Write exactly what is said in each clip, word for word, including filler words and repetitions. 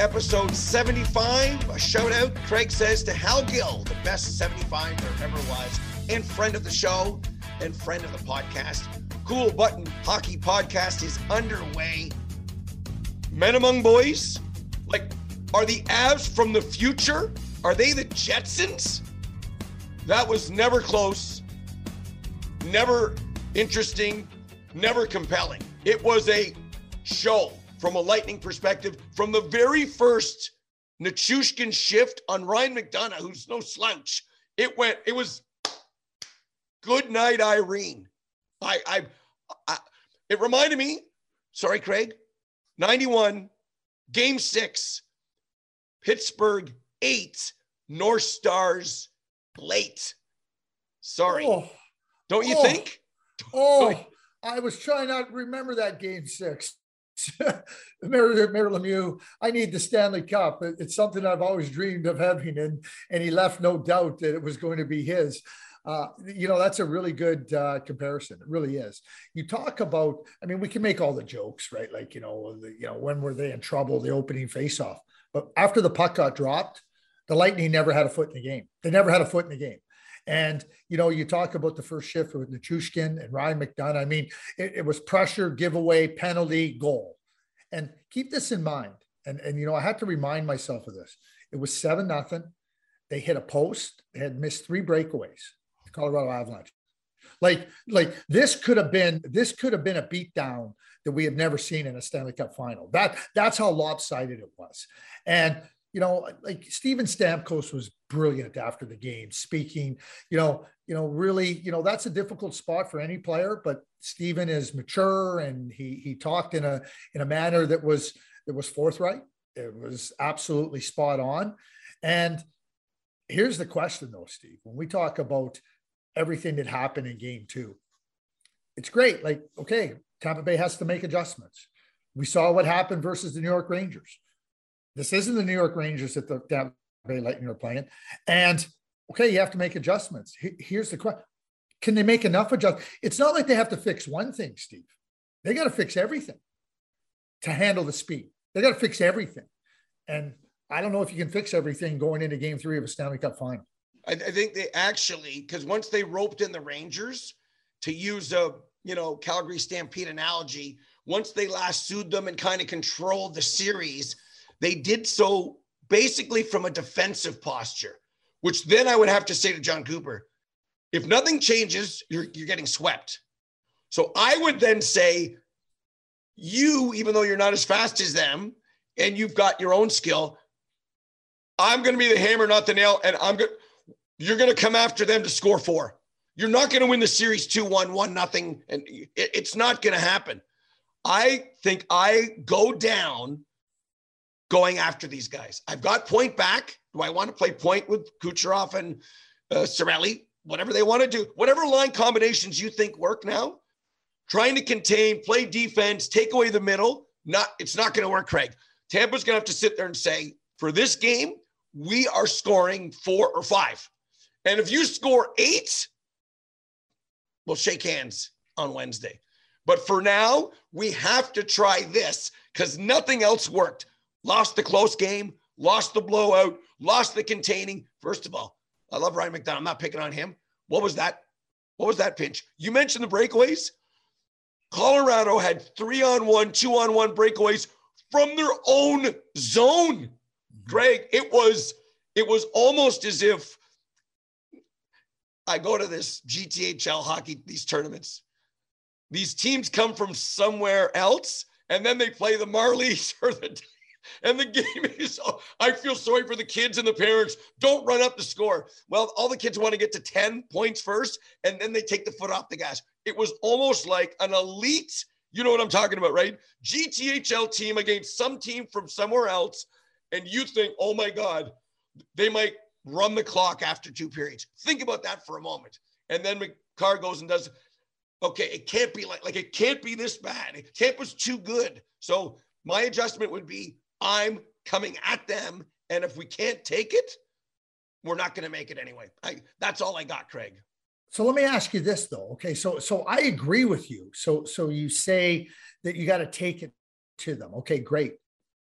Episode seventy-five, a shout out, Craig says, to Hal Gill, the best seventy-five there ever was, and friend of the show, and friend of the podcast. Cool Button Hockey Podcast is underway. Men among boys? Like, are the Avs from the future? Are they the Jetsons? That was never close, never interesting, never compelling. It was a show. From a Lightning perspective, from the very first Nichushkin shift on Ryan McDonagh, who's no slouch, it went, it was good night, Irene. I, I, I it reminded me, sorry, Craig, ninety-one, game six, Pittsburgh eight, North Stars late. Sorry. Oh, Don't you oh, think? Oh, Don't, I was trying not to remember that game six. Mayor, Mayor Lemieux, I need the Stanley Cup. It's something I've always dreamed of having, and and he left no doubt that it was going to be his. Uh, you know, that's a really good uh, comparison. It really is. You talk about, I mean, we can make all the jokes, right? Like, you know, the, you know, when were they in trouble? The opening faceoff. But after the puck got dropped, the Lightning never had a foot in the game. They never had a foot in the game. And, you know, you talk about the first shift with Nichushkin and Ryan McDonagh. I mean, it, it was pressure, giveaway, penalty, goal. And keep this in mind. And, and you know, I had to remind myself of this. It was seven nothing. They hit a post. They had missed three breakaways. The Colorado Avalanche. Like, like this could have been, this could have been a beatdown that we have never seen in a Stanley Cup final. That, that's how lopsided it was. And, you know, like Stephen Stamkos was brilliant after the game, speaking, you know, you know, really, you know, that's a difficult spot for any player, but Stephen is mature and he he talked in a in a manner that was that was forthright. It was absolutely spot on. And here's the question though, Steve, when we talk about everything that happened in game two, it's great. Like, okay, Tampa Bay has to make adjustments. We saw what happened versus the New York Rangers. This isn't the New York Rangers that the Tampa Bay Lightning are playing. And, okay, you have to make adjustments. Here's the question. Can they make enough adjustments? It's not like they have to fix one thing, Steve. They got to fix everything to handle the speed. They got to fix everything. And I don't know if you can fix everything going into game three of a Stanley Cup final. I, I think they actually, because once they roped in the Rangers, to use a, you know, Calgary Stampede analogy, once they lassoed them and kind of controlled the series, they did so basically from a defensive posture, which then I would have to say to John Cooper, if nothing changes, you're, you're getting swept. So I would then say, you, even though you're not as fast as them and you've got your own skill, I'm going to be the hammer, not the nail, and I'm going. You're going to come after them to score four. You're not going to win the series two one, one nothing, and it, it's not going to happen. I think I go down going after these guys. I've got point back. Do I want to play point with Kucherov and uh, Cirelli? Whatever they want to do. Whatever line combinations you think work now, trying to contain, play defense, take away the middle, not it's not going to work, Craig. Tampa's going to have to sit there and say, for this game, we are scoring four or five. And if you score eight, we'll shake hands on Wednesday. But for now, we have to try this because nothing else worked. Lost the close game, lost the blowout, lost the containing. First of all, I love Ryan McDonagh. I'm not picking on him. What was that? What was that pinch? You mentioned the breakaways. Colorado had three-on-one, two-on-one breakaways from their own zone. Greg, it was it was almost as if I go to this G T H L hockey, these tournaments. These teams come from somewhere else, and then they play the Marlies or the and the game is, oh, I feel sorry for the kids and the parents. Don't run up the score. Well, all the kids want to get to ten points first, and then they take the foot off the gas. It was almost like an elite, you know what I'm talking about, right? G T H L team against some team from somewhere else, and you think, oh my God, they might run the clock after two periods. Think about that for a moment. And then Makar goes and does, okay, it can't be like, like it can't be this bad. Tampa's too good. So my adjustment would be, I'm coming at them, and if we can't take it, we're not going to make it anyway. I, that's all I got, Craig. So let me ask you this, though. Okay, so so I agree with you. So so you say that you got to take it to them. Okay, great.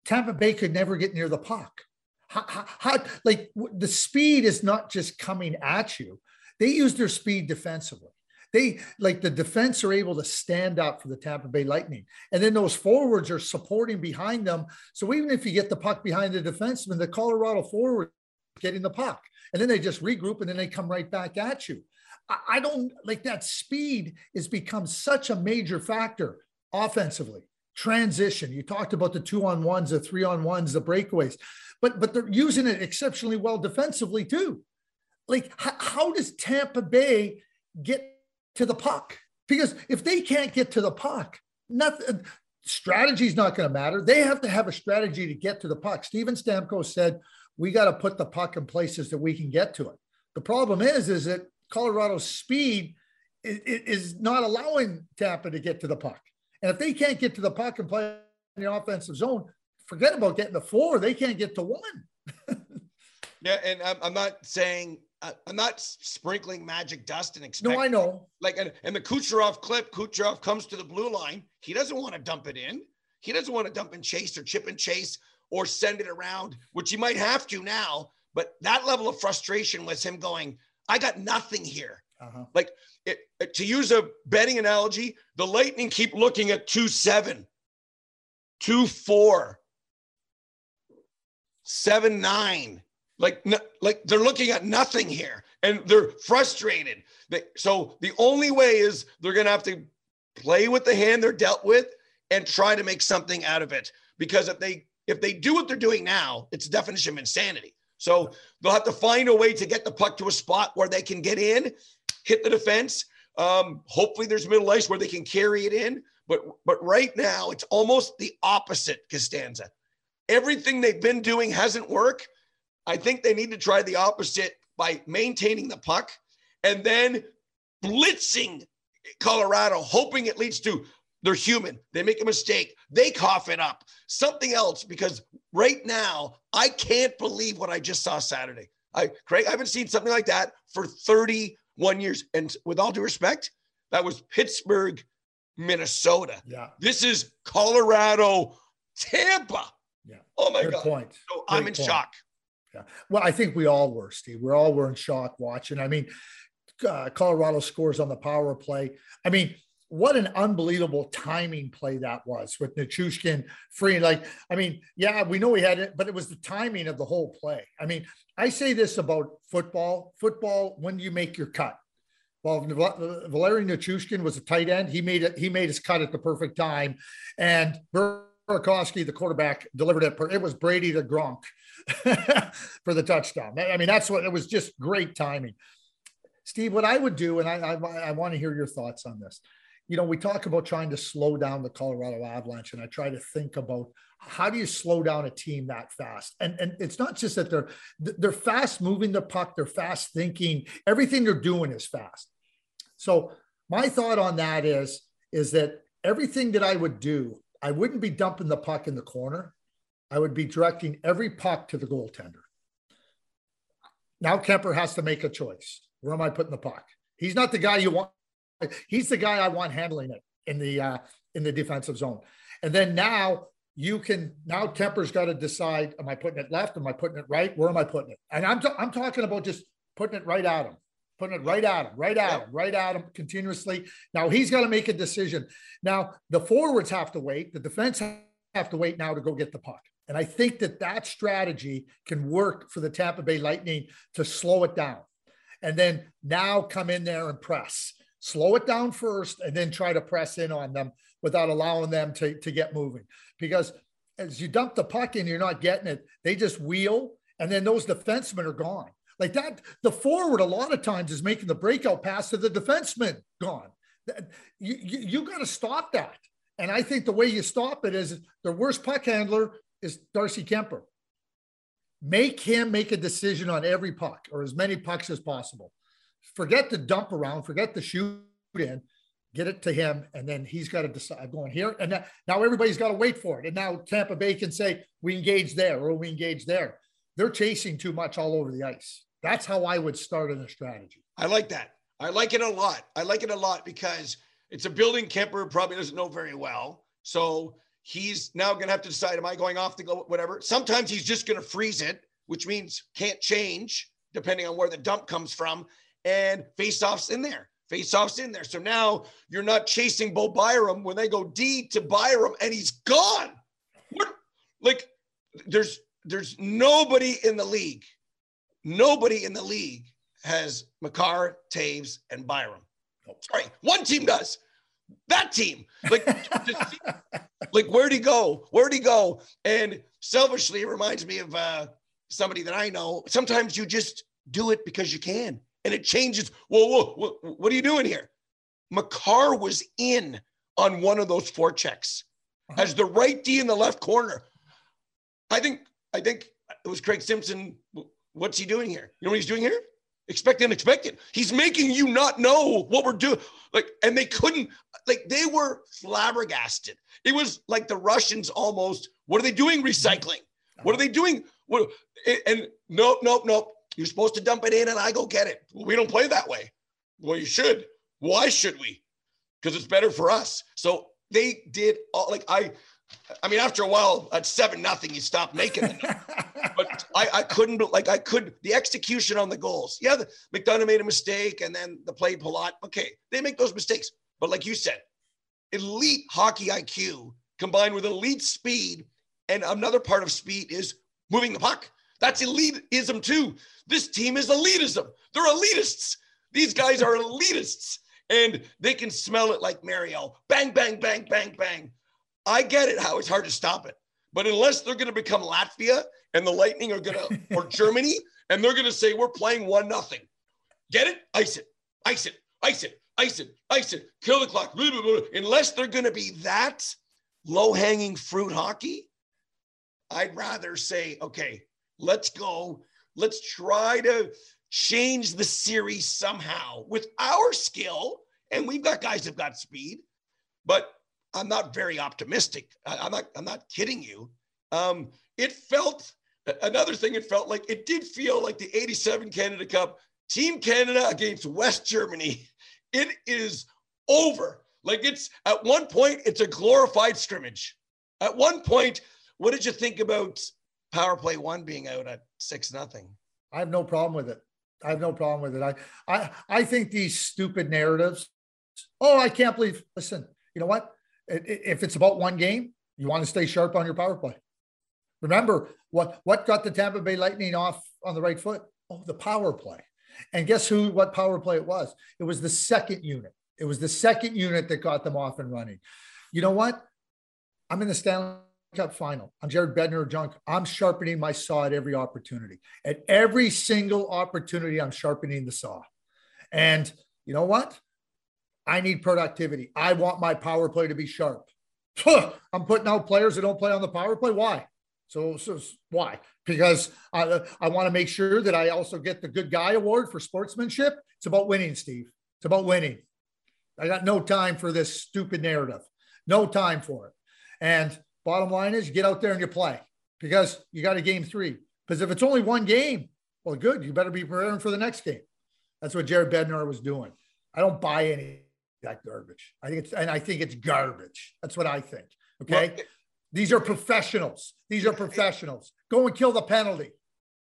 Tampa Bay could never get near the puck. How, how, how, like the speed is not just coming at you. They use their speed defensively. They, like the defense, are able to stand up for the Tampa Bay Lightning. And then those forwards are supporting behind them. So even if you get the puck behind the defenseman, the Colorado forward is getting the puck. And then they just regroup and then they come right back at you. I, I don't, like that speed has become such a major factor offensively. Transition. You talked about the two-on-ones, the three-on-ones, the breakaways. But, but they're using it exceptionally well defensively too. Like how, how does Tampa Bay get to the puck? Because if they can't get to the puck, nothing, strategy is not going to matter. They have to have a strategy to get to the puck. Stephen Stamkos said, we got to put the puck in places that we can get to it. The problem is, is that Colorado's speed is, is not allowing Tampa to get to the puck. And if they can't get to the puck and play in the offensive zone, forget about getting to four. They can't get to one. Yeah. And I'm, I'm not saying, I'm not sprinkling magic dust and expecting. No, I know. Like, and, and the Kucherov clip, Kucherov comes to the blue line. He doesn't want to dump it in. He doesn't want to dump and chase or chip and chase or send it around, which he might have to now. But that level of frustration was him going, I got nothing here. Uh-huh. Like, it, to use a betting analogy, the Lightning keep looking at two seven, two four, seven nine. Like, no, like they're looking at nothing here, and they're frustrated. They, so the only way is they're going to have to play with the hand they're dealt with and try to make something out of it. Because if they if they do what they're doing now, it's a definition of insanity. So they'll have to find a way to get the puck to a spot where they can get in, hit the defense. Um, hopefully there's middle ice where they can carry it in. But, but right now, it's almost the opposite, Costanza. Everything they've been doing hasn't worked. I think they need to try the opposite by maintaining the puck and then blitzing Colorado, hoping it leads to they're human. They make a mistake. They cough it up. Something else, because right now, I can't believe what I just saw Saturday. I, Craig, I haven't seen something like that for thirty-one years. And with all due respect, that was Pittsburgh, Minnesota. Yeah. This is Colorado, Tampa. Yeah. Oh, my Good God. Point. So Great I'm in point. shock. Yeah. Well, I think we all were, Steve. We all were in shock watching. I mean, uh, Colorado scores on the power play. I mean, what an unbelievable timing play that was with Nichushkin free. Like, I mean, yeah, we know we had it, but it was the timing of the whole play. I mean, I say this about football. Football, when do you make your cut? Well, Valeri Nichushkin was a tight end. He made it. He made his cut at the perfect time. And Burrow, Burakovsky, the quarterback, delivered it. It was Brady to Gronk for the touchdown. I mean, that's what it was. Just great timing, Steve. What I would do, and I, I, I want to hear your thoughts on this. You know, we talk about trying to slow down the Colorado Avalanche, and I try to think about how do you slow down a team that fast? And and it's not just that they're they're fast moving the puck, they're fast thinking. Everything they're doing is fast. So my thought on that is is that everything that I would do, I wouldn't be dumping the puck in the corner. I would be directing every puck to the goaltender. Now Kemper has to make a choice. Where am I putting the puck? He's not the guy you want. He's the guy I want handling it in the uh, in the defensive zone. And then now you can, now Kemper's got to decide, am I putting it left? Am I putting it right? Where am I putting it? And I'm, t- I'm talking about just putting it right at him, putting it right at him, right at him, right at him continuously. Now he's got to make a decision. Now the forwards have to wait. The defense have to wait now to go get the puck. And I think that that strategy can work for the Tampa Bay Lightning to slow it down. And then now come in there and press, slow it down first, and then try to press in on them without allowing them to, to get moving. Because as you dump the puck in, you're not getting it. They just wheel, and then those defensemen are gone. Like that, the forward a lot of times is making the breakout pass to the defenseman gone. You, you, you got to stop that. And I think the way you stop it is the worst puck handler is Darcy Kemper. Make him make a decision on every puck or as many pucks as possible. Forget the dump around, forget the shoot in, get it to him. And then he's got to decide, I'm going here. And that, now everybody's got to wait for it. And now Tampa Bay can say, we engage there or we engage there. They're chasing too much all over the ice. That's how I would start in a strategy. I like that. I like it a lot. I like it a lot because it's a building Kemper probably doesn't know very well. So he's now going to have to decide, am I going off to go, whatever. Sometimes he's just going to freeze it, which means can't change depending on where the dump comes from. And face-offs in there, face-offs in there. So now you're not chasing Bo Byram when they go D to Byram and he's gone. What? Like there's, there's nobody in the league. Nobody in the league has Makar, Taves, and Byram. Sorry, one team does. That team, like, just, like, where'd he go? Where'd he go? And selfishly, it reminds me of uh, somebody that I know. Sometimes you just do it because you can, and it changes. Whoa, whoa, whoa, what are you doing here? Makar was in on one of those forechecks as the right D in the left corner. I think, I think it was Craig Simpson. What's he doing here? You know what he's doing here? Expect unexpected. He's making you not know what we're doing. Like, and they couldn't, like, they were flabbergasted. It was like the Russians almost, what are they doing? Recycling. What are they doing? What? And nope, nope, nope. You're supposed to dump it in and I go get it. Well, we don't play that way. Well, you should. Why should we? Because it's better for us. So they did all, like, I, I mean, after a while, at seven, nothing, you stop making it. But I, I couldn't, like, I could, the execution on the goals. Yeah, the, McDonagh made a mistake, and then the play Palat. Okay, they make those mistakes. But like you said, elite hockey I Q combined with elite speed, and another part of speed is moving the puck. That's elitism too. This team is elitism. They're elitists. These guys are elitists, and they can smell it like Mario. Bang, bang, bang, bang, bang. I get it how it's hard to stop it. But unless they're going to become Latvia and the Lightning are going to, or Germany, and they're going to say, we're playing one nothing. Get it? Ice it. Ice it. Ice it. Ice it. Ice it. Kill the clock. Blah, blah, blah. Unless they're going to be that low-hanging fruit hockey, I'd rather say, okay, let's go. Let's try to change the series somehow with our skill. And we've got guys that have got speed, but I'm not very optimistic. I, I'm not, I'm not kidding you. Um, it felt, another thing it felt like, it did feel like the eighty-seven Canada Cup, Team Canada against West Germany. It is over. Like it's, at one point, it's a glorified scrimmage. At one point, what did you think about power play one being out at six nothing? I have no problem with it. I have no problem with it. I, I, I think these stupid narratives, oh, I can't believe, listen, you know what? If it's about one game, you want to stay sharp on your power play. Remember, what, what got the Tampa Bay Lightning off on the right foot? Oh, the power play. And guess who, what power play it was? It was the second unit. It was the second unit that got them off and running. You know what? I'm in the Stanley Cup Final. I'm Jared Bednar or John. I'm sharpening my saw at every opportunity. At every single opportunity, I'm sharpening the saw. And you know what? I need productivity. I want my power play to be sharp. I'm putting out players that don't play on the power play. Why? So, so why? Because I, I want to make sure that I also get the good guy award for sportsmanship. It's about winning, Steve. It's about winning. I got no time for this stupid narrative. No time for it. And bottom line is you get out there and you play because you got a game three. Because if it's only one game, well, good. You better be preparing for the next game. That's what Jared Bednar was doing. I don't buy any that garbage. I think it's, and I think it's garbage. That's what I think. Okay. Well, these are professionals. These are professionals. Go and kill the penalty.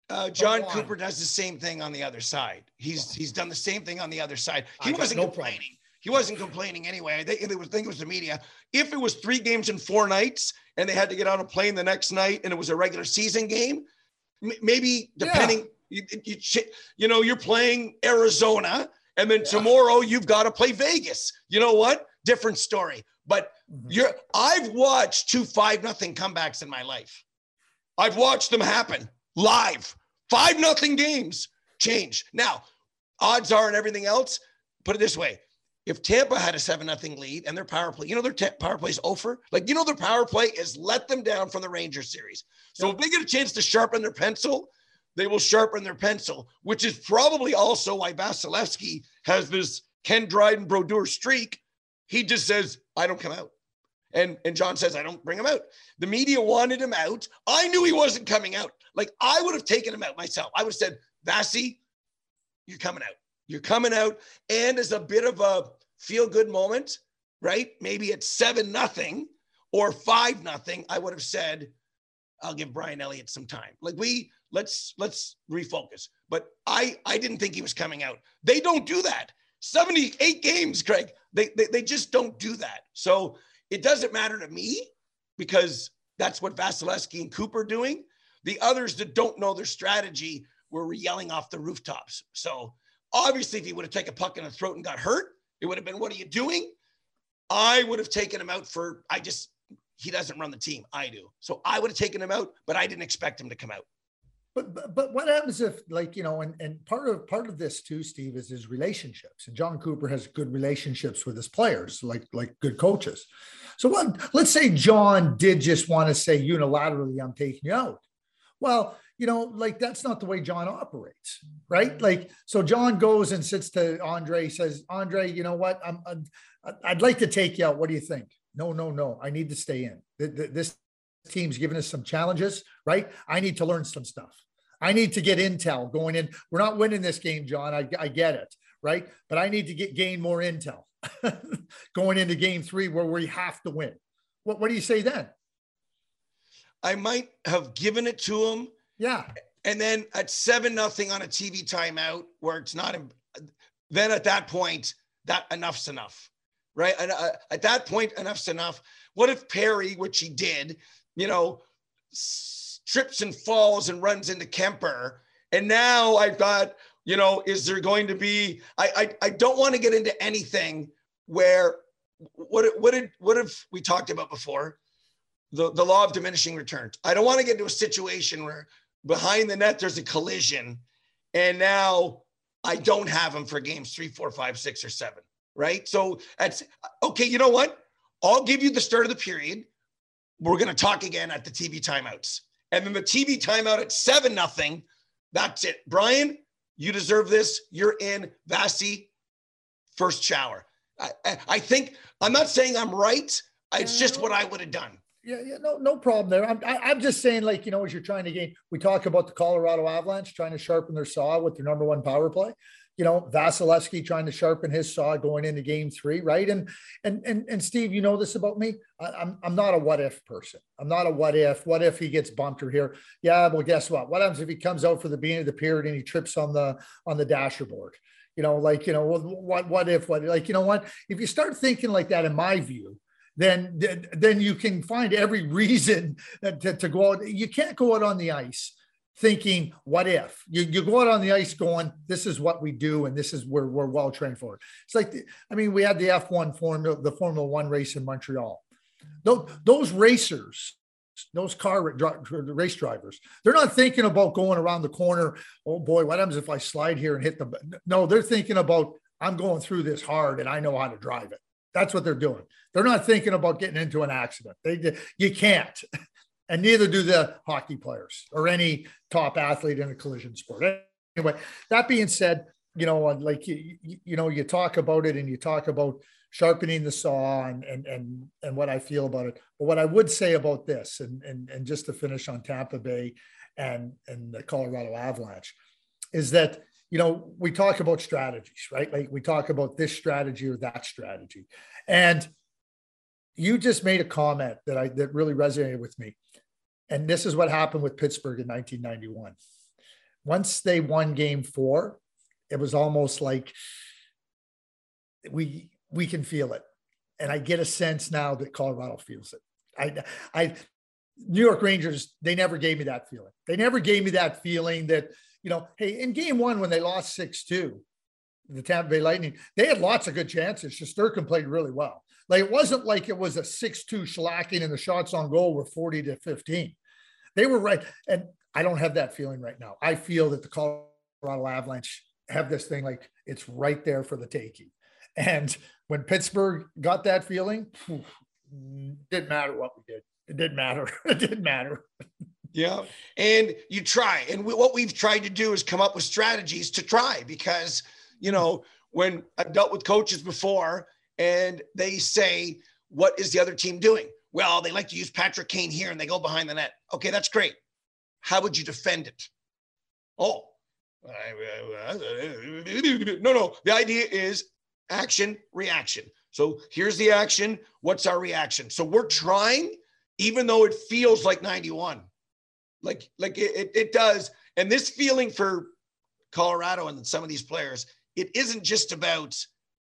Uh, John Cooper does the same thing on the other side. He's he's done the same thing on the other side. He wasn't complaining. He wasn't complaining anyway. I think it was, think it was the media. If it was three games in four nights and they had to get on a plane the next night and it was a regular season game, m- maybe depending, yeah. you, you, you know, you're playing Arizona and then yeah. tomorrow you've got to play Vegas. You know what? Different story. But mm-hmm. you're I've watched two five nothing comebacks in my life. I've watched them happen. Live, five nothing games change. Now, odds are and everything else, put it this way. If Tampa had a seven nothing lead and their power play, you know, their t- power play is over. Like, you know, their power play is let them down from the Rangers series. So yeah. if they get a chance to sharpen their pencil, they will sharpen their pencil, which is probably also why Vasilevskiy has this Ken Dryden Brodeur streak. He just says, I don't come out. And and John says, I don't bring him out. The media wanted him out. I knew he wasn't coming out. Like, I would have taken him out myself. I would have said, Vasi, you're coming out. You're coming out. And as a bit of a feel-good moment, right? Maybe it's seven nothing or five nothing, I would have said, I'll give Brian Elliott some time. Like, we, let's let's refocus. But I, I didn't think he was coming out. They don't do that. seventy-eight games, Craig. They They, they just don't do that. So it doesn't matter to me because that's what Vasilevskiy and Cooper are doing. The others that don't know their strategy were yelling off the rooftops. So obviously, if he would have taken a puck in the throat and got hurt, it would have been, what are you doing? I would have taken him out for, I just, he doesn't run the team. I do. So I would have taken him out, but I didn't expect him to come out. But, but but what happens if, like, you know, and, and part of part of this too, Steve, is his relationships. And John Cooper has good relationships with his players, like like good coaches. So what, let's say John did just want to say unilaterally, I'm taking you out. Well, you know, like, that's not the way John operates, right? Like, so John goes and sits to Andre, says, Andre, you know what? I'm, I'm I'd like to take you out. What do you think? No, no, no. I need to stay in. This team's given us some challenges, right? I need to learn some stuff. I need to get intel going in. We're not winning this game, John. I, I get it, right? But I need to get gain more intel going into game three where we have to win. What What do you say then? I might have given it to him. Yeah. And then at seven nothing on a T V timeout where it's not, then at that point, that enough's enough, right? And uh, at that point, enough's enough. What if Perry, which he did, you know, trips and falls and runs into Kemper. And now I've got, you know, is there going to be, I I, I don't want to get into anything where, what, what did, what have we talked about before? The, the law of diminishing returns. I don't want to get into a situation where behind the net, there's a collision. And now I don't have him for games three, four, five, six, or seven. Right. So that's okay. You know what? I'll give you the start of the period. We're going to talk again at the T V timeouts. And then the T V timeout at seven, nothing. That's it. Brian, you deserve this. You're in. Vasi, first shower. I, I, I think, I'm not saying I'm right. It's just what I would have done. Yeah, yeah, no, no problem there. I'm, I, I'm just saying, like, you know, as you're trying to gain, we talk about the Colorado Avalanche trying to sharpen their saw with their number one power play. You know, Vasilevskiy trying to sharpen his saw going into game three, right? And and and and Steve, you know this about me. I, I'm I'm not a what if person. I'm not a what if. What if he gets bumped or here? Yeah, well, guess what? What happens if he comes out for the beginning of the period and he trips on the on the dasherboard? You know, like, you know, what what if what like you know what? If you start thinking like that, in my view, then then you can find every reason to, to go out. You can't go out on the ice thinking, what if? You, you go out on the ice going, this is what we do, and this is where we're well-trained for it. It's like, the, I mean, we had the F one, Formula, the Formula One race in Montreal. Those, those racers, those car race drivers, they're not thinking about going around the corner, oh boy, what happens if I slide here and hit them? No, they're thinking about, I'm going through this hard, and I know how to drive it. That's what they're doing. They're not thinking about getting into an accident. They, you can't. And neither do the hockey players or any top athlete in a collision sport. Anyway, that being said, you know, like, you, you know, you talk about it and you talk about sharpening the saw and, and, and, and what I feel about it. But what I would say about this, and, and, and just to finish on Tampa Bay and, and the Colorado Avalanche, is that, you know, we talk about strategies, right? Like, we talk about this strategy or that strategy. And you just made a comment that I that really resonated with me. And this is what happened with Pittsburgh in nineteen ninety-one. once they won game four, it was almost like we we can feel it. And I get a sense now that Colorado feels it. I, I, New York Rangers, they never gave me that feeling. They never gave me that feeling that, you know, hey, in game one, when they lost six two, the Tampa Bay Lightning, they had lots of good chances. Shesterkin played really well. Like, it wasn't like it was a six two shellacking and the shots on goal were forty to fifteen. They were right. And I don't have that feeling right now. I feel that the Colorado Avalanche have this thing like it's right there for the taking. And when Pittsburgh got that feeling, phew, didn't matter what we did. It didn't matter. It didn't matter. Yeah. And you try. And we, what we've tried to do is come up with strategies to try, because, you know, when I've dealt with coaches before and they say, what is the other team doing? Well, they like to use Patrick Kane here and they go behind the net. Okay, that's great. How would you defend it? Oh, no, no. The idea is action, reaction. So here's the action. What's our reaction? So we're trying, even though it feels like ninety-one, like, like it, it, it does. And this feeling for Colorado and some of these players, it isn't just about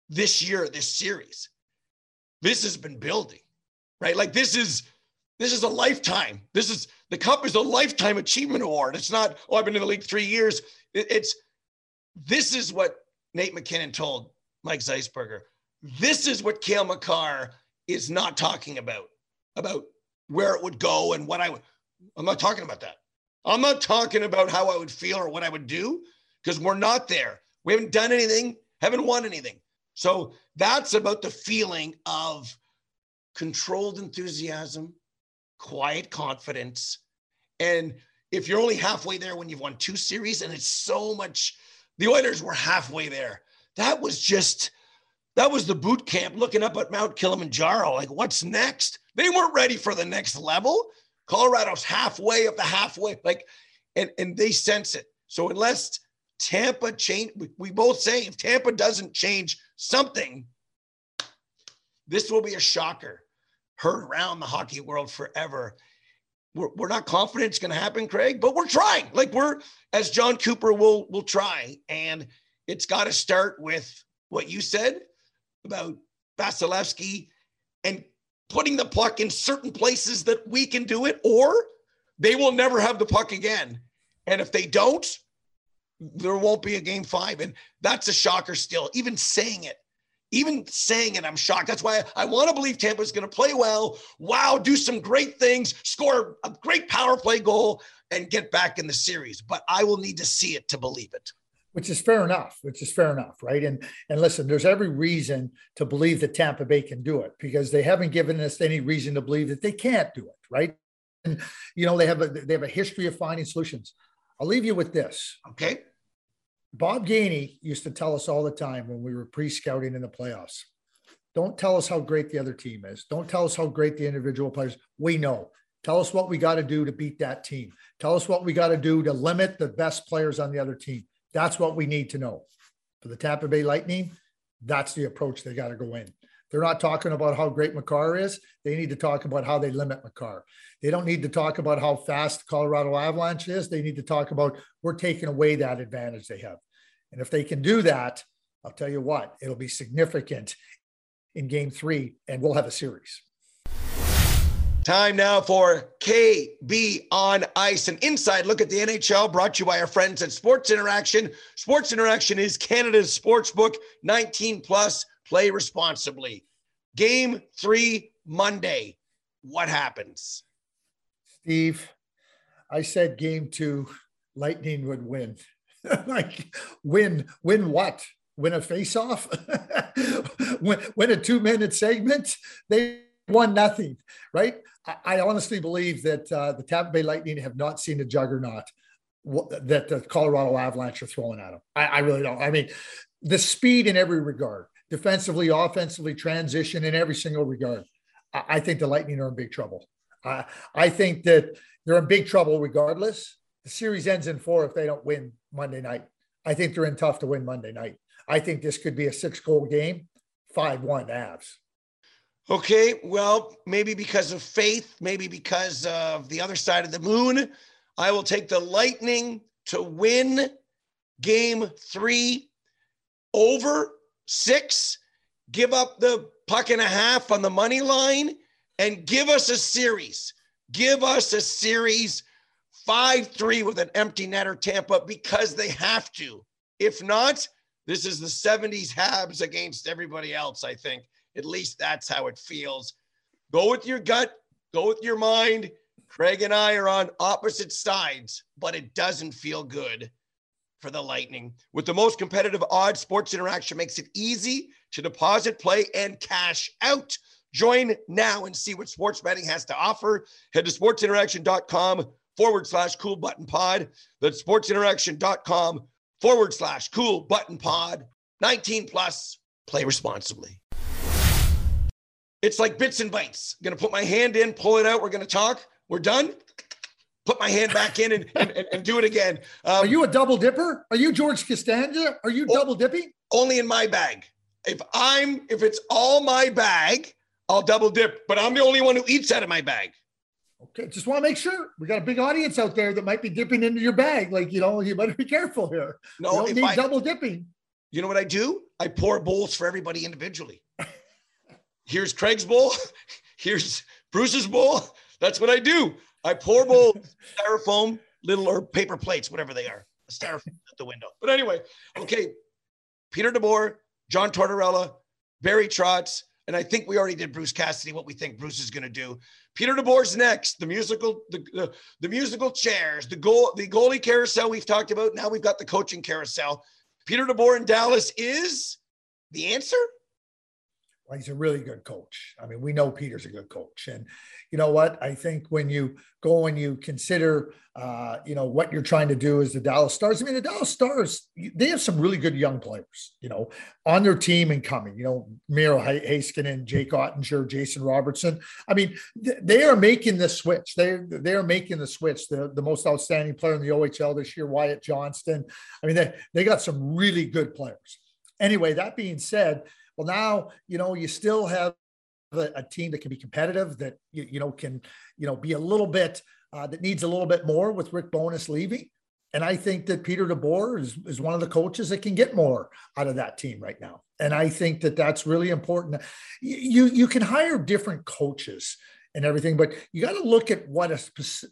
this year, this series. This has been building, right? Like this is, this is a lifetime. This is, the cup is a lifetime achievement award. It's not, oh, I've been in the league three years. It, it's, this is what Nate McKinnon told Mike Zeisberger. This is what Cale Makar is not talking about, about where it would go and what I would, I'm not talking about that. I'm not talking about how I would feel or what I would do, because we're not there. We haven't done anything, haven't won anything. So that's about the feeling of controlled enthusiasm, quiet confidence. And if you're only halfway there when you've won two series, and it's so much, the Oilers were halfway there. That was just, that was the boot camp looking up at Mount Kilimanjaro. Like, what's next? They weren't ready for the next level. Colorado's halfway up the halfway, like, and, and they sense it. So unless Tampa change, we, we both say if Tampa doesn't change something, this will be a shocker heard around the hockey world forever. We're, we're not confident it's going to happen, Craig, but we're trying. Like we're, as John Cooper will, will try. And it's got to start with what you said about Vasilevskiy and putting the puck in certain places that we can do it, or they will never have the puck again. And if they don't, there won't be a game five. And that's a shocker still, even saying it, even saying it, I'm shocked. That's why I, I want to believe Tampa's going to play well. Wow. Do some great things, score a great power play goal and get back in the series. But I will need to see it to believe it. Which is fair enough, which is fair enough, right? And and listen, there's every reason to believe that Tampa Bay can do it, because they haven't given us any reason to believe that they can't do it, right? And, you know, they have a, they have a history of finding solutions. I'll leave you with this. Okay. Bob Gainey used to tell us all the time when we were pre-scouting in the playoffs, don't tell us how great the other team is. Don't tell us how great the individual players. We know. Tell us what we got to do to beat that team. Tell us what we got to do to limit the best players on the other team. That's what we need to know. For the Tampa Bay Lightning, that's the approach they got to go in. They're not talking about how great Makar is. They need to talk about how they limit Makar. They don't need to talk about how fast Colorado Avalanche is. They need to talk about we're taking away that advantage they have. And if they can do that, I'll tell you what, it'll be significant in game three, and we'll have a series. Time now for K B on Ice, an inside look at the N H L brought to you by our friends at Sports Interaction. Sports Interaction is Canada's sportsbook, nineteen plus, play responsibly. Game three, Monday. What happens? Steve, I said game two, Lightning would win. Like, win, win what? Win a face-off? win, win a two-minute segment? They won nothing, right? I, I honestly believe that uh, the Tampa Bay Lightning have not seen the juggernaut w- that the Colorado Avalanche are throwing at them. I, I really don't. I mean, the speed in every regard, defensively, offensively, transition in every single regard. I, I think the Lightning are in big trouble. Uh, I think that they're in big trouble regardless. The series ends in four if they don't win Monday night. I think they're in tough to win Monday night. I think this could be a six-goal game, five one Avs. Okay, well, maybe because of faith, maybe because of the other side of the moon, I will take the Lightning to win game three over six, give up the puck and a half on the money line, and give us a series. Give us a series five three with an empty netter Tampa, because they have to. If not, this is the seventies Habs against everybody else, I think. At least that's how it feels. Go with your gut. Go with your mind. Craig and I are on opposite sides, but it doesn't feel good for the Lightning. With the most competitive odds, Sports Interaction makes it easy to deposit, play, and cash out. Join now and see what sports betting has to offer. Head to sportsinteraction.com forward slash cool button pod. That's sportsinteraction.com forward slash cool button pod. nineteen plus, play responsibly. It's like bits and bites. I'm going to put my hand in, pull it out. We're going to talk. We're done. Put my hand back in and, and, and do it again. Um, Are you a double dipper? Are you George Costanza? Are you double dipping? Only in my bag. If I'm, if it's all my bag, I'll double dip, but I'm the only one who eats out of my bag. Okay. Just want to make sure. We got a big audience out there that might be dipping into your bag. Like, you know, you better be careful here. No, you don't need I, double dipping. You know what I do? I pour bowls for everybody individually. Here's Craig's bowl. Here's Bruce's bowl. That's what I do. I pour bowl styrofoam, little or paper plates, whatever they are. A styrofoam at the window. But anyway, okay. Peter DeBoer, John Tortorella, Barry Trotz, and I think we already did Bruce Cassidy, what we think Bruce is going to do. Peter DeBoer's next. The musical, the, the the musical chairs, the goal, the goalie carousel we've talked about. Now we've got the coaching carousel. Peter DeBoer in Dallas is the answer. Well, he's a really good coach. I mean, we know Peter's a good coach. And you know what? I think when you go and you consider, uh, you know, what you're trying to do is the Dallas Stars. I mean, the Dallas Stars, they have some really good young players, you know, on their team and coming, you know, Miro Heiskanen, Jake Ottinger, Jason Robertson. I mean, they are making the switch. They they are making the switch. The, the most outstanding player in the O H L this year, Wyatt Johnston. I mean, they, they got some really good players. Anyway, that being said, well, now, you know, you still have a, a team that can be competitive, that, you, you know, can, you know, be a little bit, uh, that needs a little bit more with Rick Bowness leaving. And I think that Peter DeBoer is, is one of the coaches that can get more out of that team right now. And I think that that's really important. You, you can hire different coaches and everything, but you got to look at what a, speci-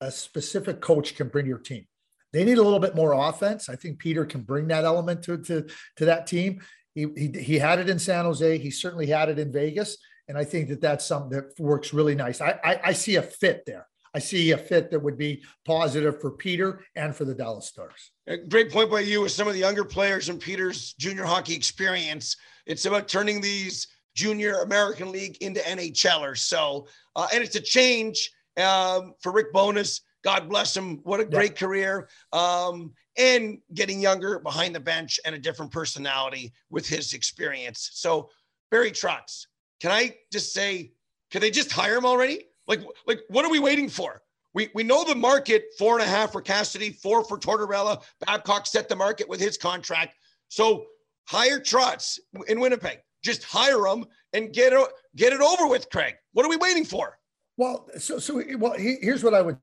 a specific coach can bring to your team. They need a little bit more offense. I think Peter can bring that element to, to, to that team. He, he he had it in San Jose. He certainly had it in Vegas. And I think that that's something that works really nice. I, I, I see a fit there. I see a fit that would be positive for Peter and for the Dallas Stars. A great point by you with some of the younger players in Peter's junior hockey experience. It's about turning these junior American League into N H Lers. So, uh, and it's a change um, for Rick Bowness. God bless him. What a great yeah. career. Um, and getting younger behind the bench and a different personality with his experience. So Barry Trotz, can I just say, can they just hire him already? Like, like what are we waiting for? We we know the market, four and a half for Cassidy, four for Tortorella. Babcock set the market with his contract. So hire Trotz in Winnipeg. Just hire him and get it, get it over with, Craig. What are we waiting for? Well, so so well, here's what I would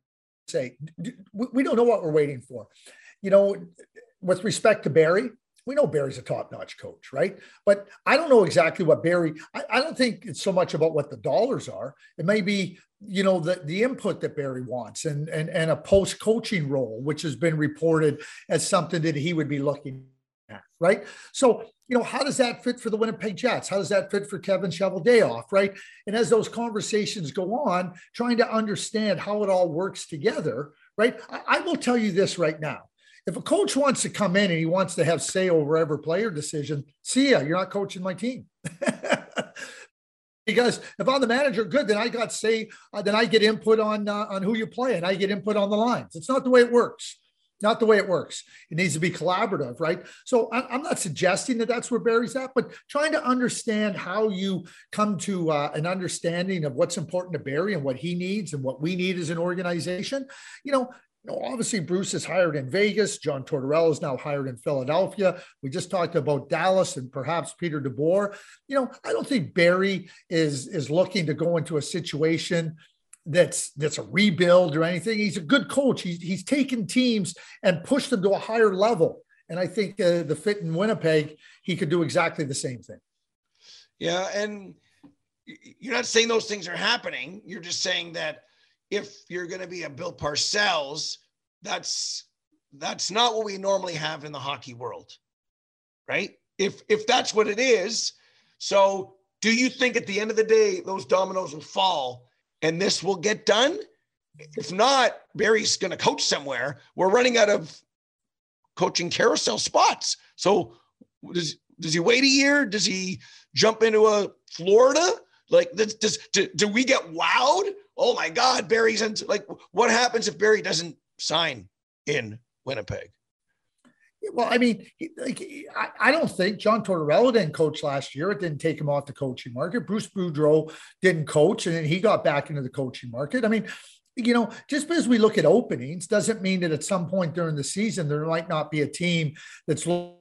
say. We don't know what we're waiting for. You know, with respect to Barry, we know Barry's a top-notch coach, right? But I don't know exactly what Barry, I, I don't think it's so much about what the dollars are. It may be, you know, the, the input that Barry wants and, and, and a post-coaching role, which has been reported as something that he would be looking at, right? So, you know, how does that fit for the Winnipeg Jets? How does that fit for Kevin Cheveldayoff, right? And as those conversations go on, trying to understand how it all works together, right? I, I will tell you this right now. If a coach wants to come in and he wants to have say over every player decision, see ya, you're not coaching my team. Because if I'm the manager, good, then I got say, uh, then I get input on uh, on who you play and I get input on the lines. It's not the way it works. Not the way it works. It needs to be collaborative, right? So I, I'm not suggesting that that's where Barry's at, but trying to understand how you come to uh, an understanding of what's important to Barry and what he needs and what we need as an organization, you know. You know, obviously, Bruce is hired in Vegas. John Tortorella is now hired in Philadelphia. We just talked about Dallas and perhaps Peter DeBoer. You know, I don't think Barry is, is looking to go into a situation that's that's a rebuild or anything. He's a good coach. He's, he's taken teams and pushed them to a higher level. And I think uh, the fit in Winnipeg, he could do exactly the same thing. Yeah, and you're not saying those things are happening. You're just saying that if you're going to be a Bill Parcells, that's that's not what we normally have in the hockey world, right? If if that's what it is, so do you think at the end of the day those dominoes will fall and this will get done? If not, Barry's going to coach somewhere. We're running out of coaching carousel spots. So does does he wait a year? Does he jump into a Florida? Like, does, does do, do we get wowed? Oh my God, Barry's in, like, what happens if Barry doesn't sign in Winnipeg? Well, I mean, like, I, I don't think John Tortorella didn't coach last year. It didn't take him off the coaching market. Bruce Boudreau didn't coach, and then he got back into the coaching market. I mean, you know, just because we look at openings doesn't mean that at some point during the season, there might not be a team that's looking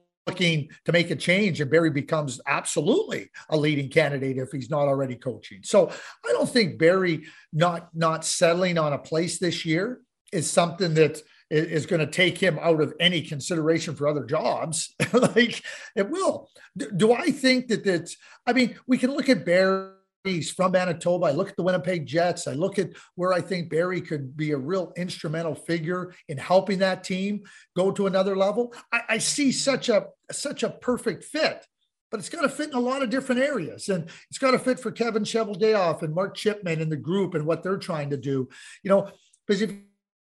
to make a change, and Barry becomes absolutely a leading candidate if he's not already coaching. So I don't think Barry not, not settling on a place this year is something that is going to take him out of any consideration for other jobs. Like, it will. Do, do I think that that's, I mean, we can look at Barry's from Manitoba. I look at the Winnipeg Jets. I look at where I think Barry could be a real instrumental figure in helping that team go to another level. I, I see such a, such a perfect fit, but it's got to fit in a lot of different areas, and it's got to fit for Kevin Cheveldayoff and Mark Chipman and the group and what they're trying to do, you know, because if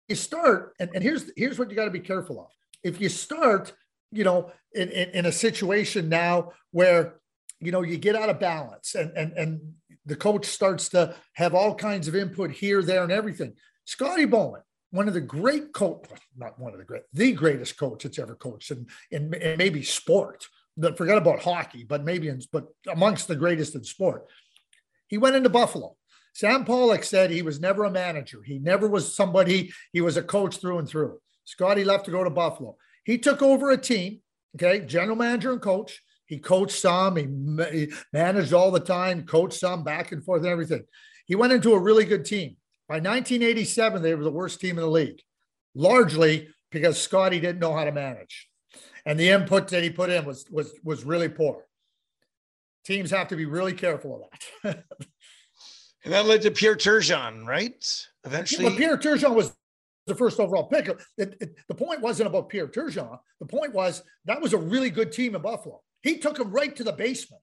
you start, and, and here's here's what you got to be careful of. If you start, you know, in, in, in a situation now where, you know, you get out of balance and, and, and the coach starts to have all kinds of input here, there, and everything. Scotty Bowman, one of the great coach, not one of the great, the greatest coach that's ever coached in, in, in maybe sport. Forget about hockey, but maybe in, but amongst the greatest in sport. He went into Buffalo. Sam Pollock said he was never a manager. He never was somebody. He was a coach through and through. Scotty left to go to Buffalo. He took over a team, okay, general manager and coach. He coached some. He managed all the time, coached some, back and forth and everything. He went into a really good team. By nineteen eighty-seven, they were the worst team in the league, largely because Scotty didn't know how to manage. And the input that he put in was, was, was really poor. Teams have to be really careful of that. And that led to Pierre Turgeon, right? Eventually. Yeah, but Pierre Turgeon was the first overall pick. It, it, the point wasn't about Pierre Turgeon. The point was that was a really good team in Buffalo. He took them right to the basement.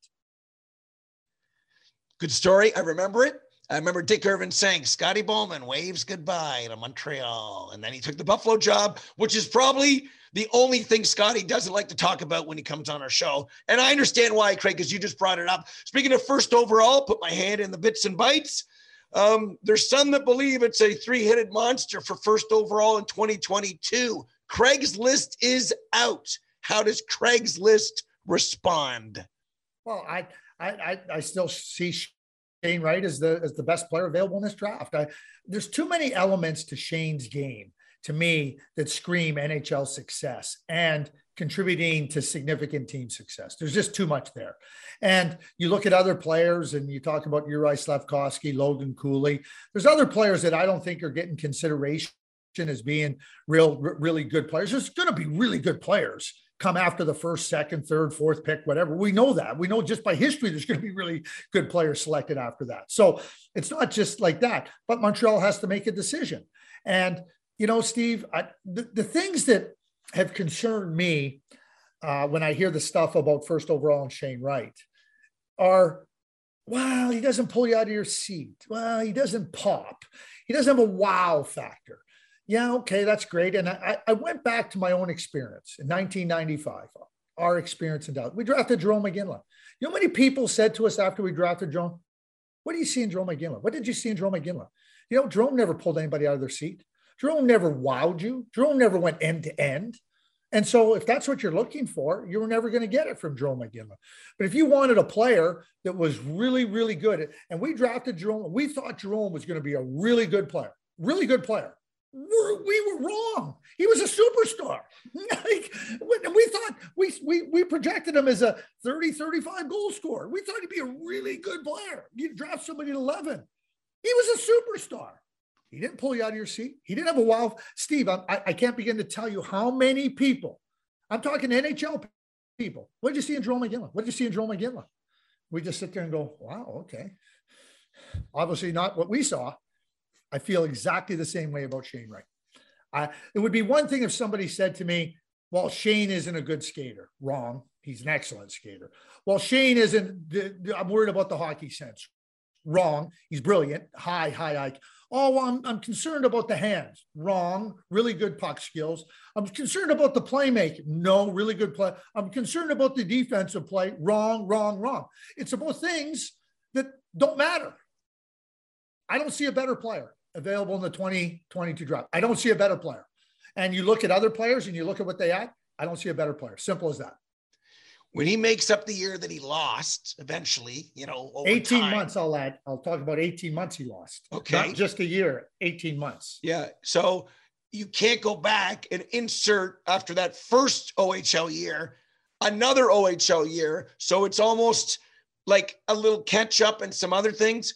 Good story. I remember it. I remember Dick Irvin saying, Scotty Bowman waves goodbye to Montreal. And then he took the Buffalo job, which is probably the only thing Scotty doesn't like to talk about when he comes on our show. And I understand why, Craig, because you just brought it up. Speaking of first overall, put my hand in the bits and bites. Um, there's some that believe it's a three-headed monster for first overall in twenty twenty-two. Craigslist is out. How does Craigslist respond? Well, I I, I, I still see Shane Wright as the as the best player available in this draft. I, there's too many elements to Shane's game, to me, that scream N H L success and contributing to significant team success. There's just too much there. And you look at other players, and you talk about Uri Slavkovsky, Logan Cooley. There's other players that I don't think are getting consideration as being real, really good players. There's going to be really good players come after the first, second, third, fourth pick, whatever. We know that. We know just by history, there's going to be really good players selected after that. So it's not just like that, but Montreal has to make a decision. And, you know, Steve, I, the, the things that have concerned me uh, when I hear the stuff about first overall and Shane Wright are, wow, he doesn't pull you out of your seat. Well, he doesn't pop. He doesn't have a wow factor. Yeah, okay, that's great. And I, I went back to my own experience in nineteen ninety-five, our experience in Dallas. We drafted Jarome Iginla. You know how many people said to us after we drafted Jarome, what do you see in Jarome Iginla? What did you see in Jarome Iginla? You know, Jarome never pulled anybody out of their seat. Jarome never wowed you. Jarome never went end to end. And so if that's what you're looking for, you were never going to get it from Jarome Iginla. But if you wanted a player that was really, really good, and we drafted Jarome, we thought Jarome was going to be a really good player, really good player. We're, we were wrong. He was a superstar. Like, we thought, we, we we projected him as a thirty, thirty-five goal scorer. We thought he'd be a really good player. You draft somebody at eleven. He was a superstar. He didn't pull you out of your seat. He didn't have a wow. Steve, I, I can't begin to tell you how many people, I'm talking N H L people. What did you see in Jarome Iginla? What did you see in Jarome Iginla? We just sit there and go, wow, okay. Obviously not what we saw. I feel exactly the same way about Shane Wright. I, it would be one thing if somebody said to me, well, Shane isn't a good skater. Wrong. He's an excellent skater. Well, Shane isn't, I'm worried about the hockey sense. Wrong. He's brilliant. High, high I Q. Oh, well, I'm, I'm concerned about the hands. Wrong. Really good puck skills. I'm concerned about the playmaking. No, really good play. I'm concerned about the defensive play. Wrong, wrong, wrong. It's about things that don't matter. I don't see a better player available in the twenty twenty-two draft. I don't see a better player. And you look at other players and you look at what they act. I don't see a better player. Simple as that. When he makes up the year that he lost, eventually, you know, over eighteen time. months, I'll add. I'll talk about eighteen months he lost. Okay. Not just a year, eighteen months. Yeah. So you can't go back and insert after that first O H L year, another O H L year. So it's almost like a little catch up and some other things.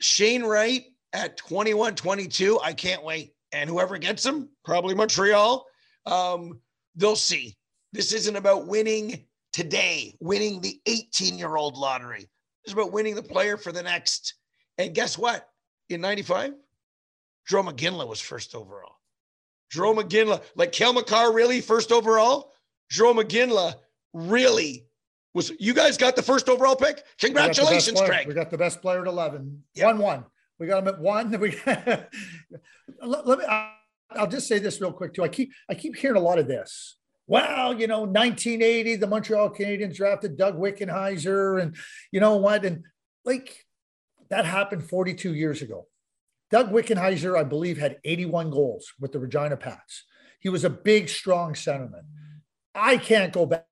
Shane Wright at twenty-one, twenty-two, I can't wait. And whoever gets him, probably Montreal, um, they'll see. This isn't about winning today, winning the eighteen-year-old lottery. It's about winning the player for the next. And guess what? In ninety-five, Jarome Iginla was first overall. Jarome Iginla, like Cale Makar really first overall? Jarome Iginla really was. You guys got the first overall pick? Congratulations, Craig. We got the best player at eleven. Yep. one one. We got him at one. We, let, let me, I'll just say this real quick, too. I keep, I keep hearing a lot of this. Well, you know, nineteen eighty, the Montreal Canadiens drafted Doug Wickenheiser, and you know what? And like that happened forty-two years ago. Doug Wickenheiser, I believe, had eighty-one goals with the Regina Pats. He was a big, strong centerman. I can't go back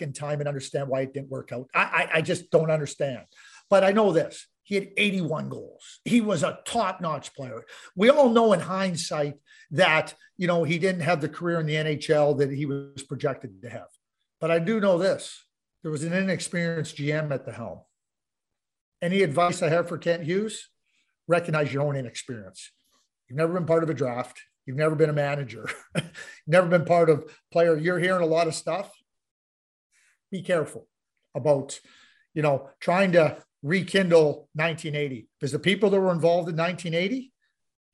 in time and understand why it didn't work out. I, I, I just don't understand. But I know this. He had eighty-one goals. He was a top-notch player. We all know in hindsight that, you know, he didn't have the career in the N H L that he was projected to have. But I do know this. There was an inexperienced G M at the helm. Any advice I have for Kent Hughes? Recognize your own inexperience. You've never been part of a draft. You've never been a manager. You've never been part of player. You're hearing a lot of stuff. Be careful about, you know, trying to rekindle nineteen eighty, because the people that were involved in nineteen eighty,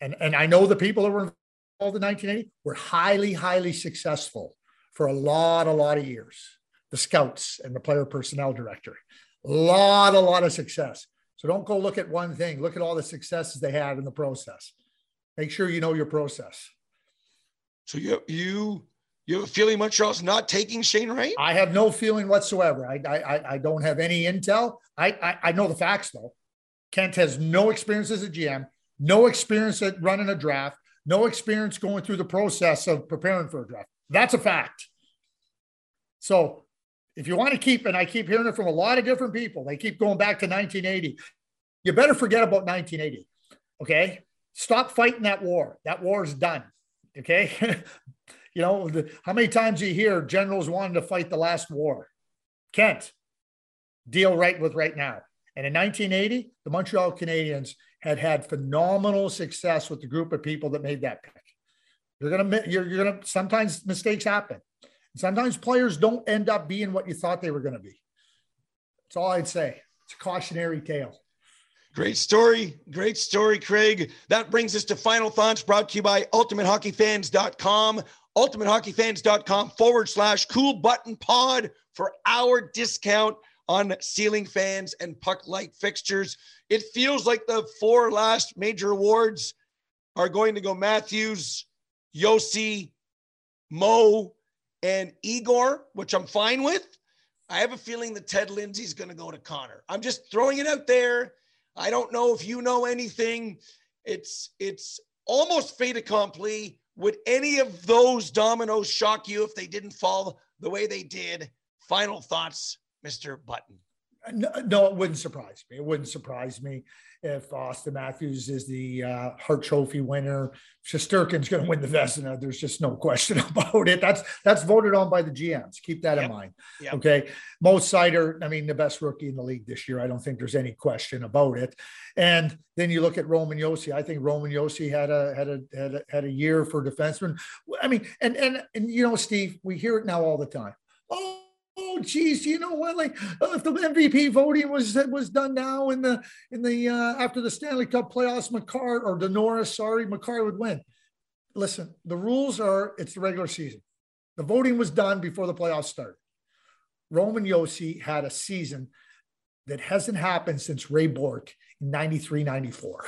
and, and I know the people that were involved in nineteen eighty were highly, highly successful for a lot, a lot of years. The scouts and the player personnel director, a lot, a lot of success. So don't go look at one thing. Look at all the successes they had in the process. Make sure you know your process. So you, you, you have a feeling Montreal's not taking Shane Wright? I have no feeling whatsoever. I I, I don't have any intel. I, I I know the facts, though. Kent has no experience as a G M, no experience at running a draft, no experience going through the process of preparing for a draft. That's a fact. So if you want to keep, and I keep hearing it from a lot of different people, they keep going back to nineteen eighty. You better forget about nineteen eighty, okay? Stop fighting that war. That war is done, okay? You know, the, how many times you hear generals wanted to fight the last war? Kent, deal right with right now. And in nineteen eighty, the Montreal Canadiens had had phenomenal success with the group of people that made that pick. You're gonna, you're, you're gonna. Sometimes mistakes happen. Sometimes players don't end up being what you thought they were going to be. That's all I'd say. It's a cautionary tale. Great story. Great story, Craig. That brings us to final thoughts, brought to you by ultimate hockey fans dot com. ultimate hockey fans dot com forward slash cool button pod for our discount on ceiling fans and puck light fixtures. It feels like the four last major awards are going to go Matthews, Josi, Mo, and Igor, which I'm fine with. I have a feeling that Ted Lindsay's going to go to Connor. I'm just throwing it out there. I don't know if you know anything. It's, it's almost fait accompli. Would any of those dominoes shock you if they didn't fall the way they did? Final thoughts, Mister Button. No, it wouldn't surprise me. It wouldn't surprise me if Austin Matthews is the uh, Hart Trophy winner. Shesterkin's going to win the Vezina. There's just no question about it. That's that's voted on by the G Ms. Keep that yep. in mind. Yep. Okay. Mo Seider, I mean, the best rookie in the league this year. I don't think there's any question about it. And then you look at Roman Josi. I think Roman Josi had a had a had a, had a year for defenseman. I mean, and and and you know, Steve, we hear it now all the time. Oh. Oh, geez, you know what? Like, uh, if the M V P voting was was done now in the in the uh, after the Stanley Cup playoffs, Makar or Norris, sorry, Makar would win. Listen, the rules are it's the regular season. The voting was done before the playoffs started. Roman Josi had a season that hasn't happened since Ray Bork in ninety-three ninety-four.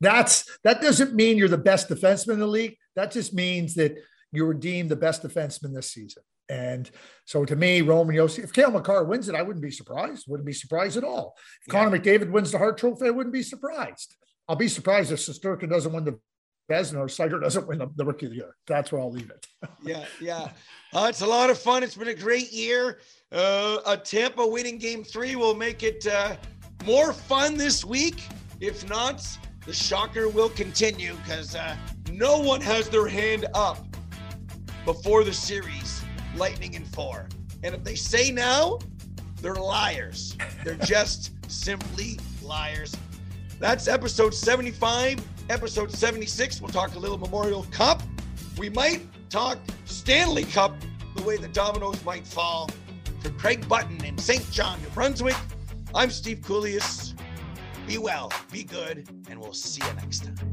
That's that doesn't mean you're the best defenseman in the league. That just means that you were deemed the best defenseman this season. And so to me, Roman Josi, if Cale Makar wins it, I wouldn't be surprised. Wouldn't be surprised at all. If yeah. Connor McDavid wins the Hart Trophy, I wouldn't be surprised. I'll be surprised if Shesterkin doesn't win the Vezina or Seider doesn't win the, the Rookie of the Year. That's where I'll leave it. yeah, yeah. Uh, it's a lot of fun. It's been a great year. Uh, a Tampa winning game three will make it uh, more fun this week. If not, the shocker will continue because uh, no one has their hand up before the series. Lightning in four. And if they say now, they're liars. They're just simply liars. That's episode seventy-five, episode seventy-six. We'll talk a little Memorial Cup. We might talk Stanley Cup, the way the dominoes might fall. For Craig Button in Saint John, New Brunswick, I'm Steve Coolius. Be well, be good, and we'll see you next time.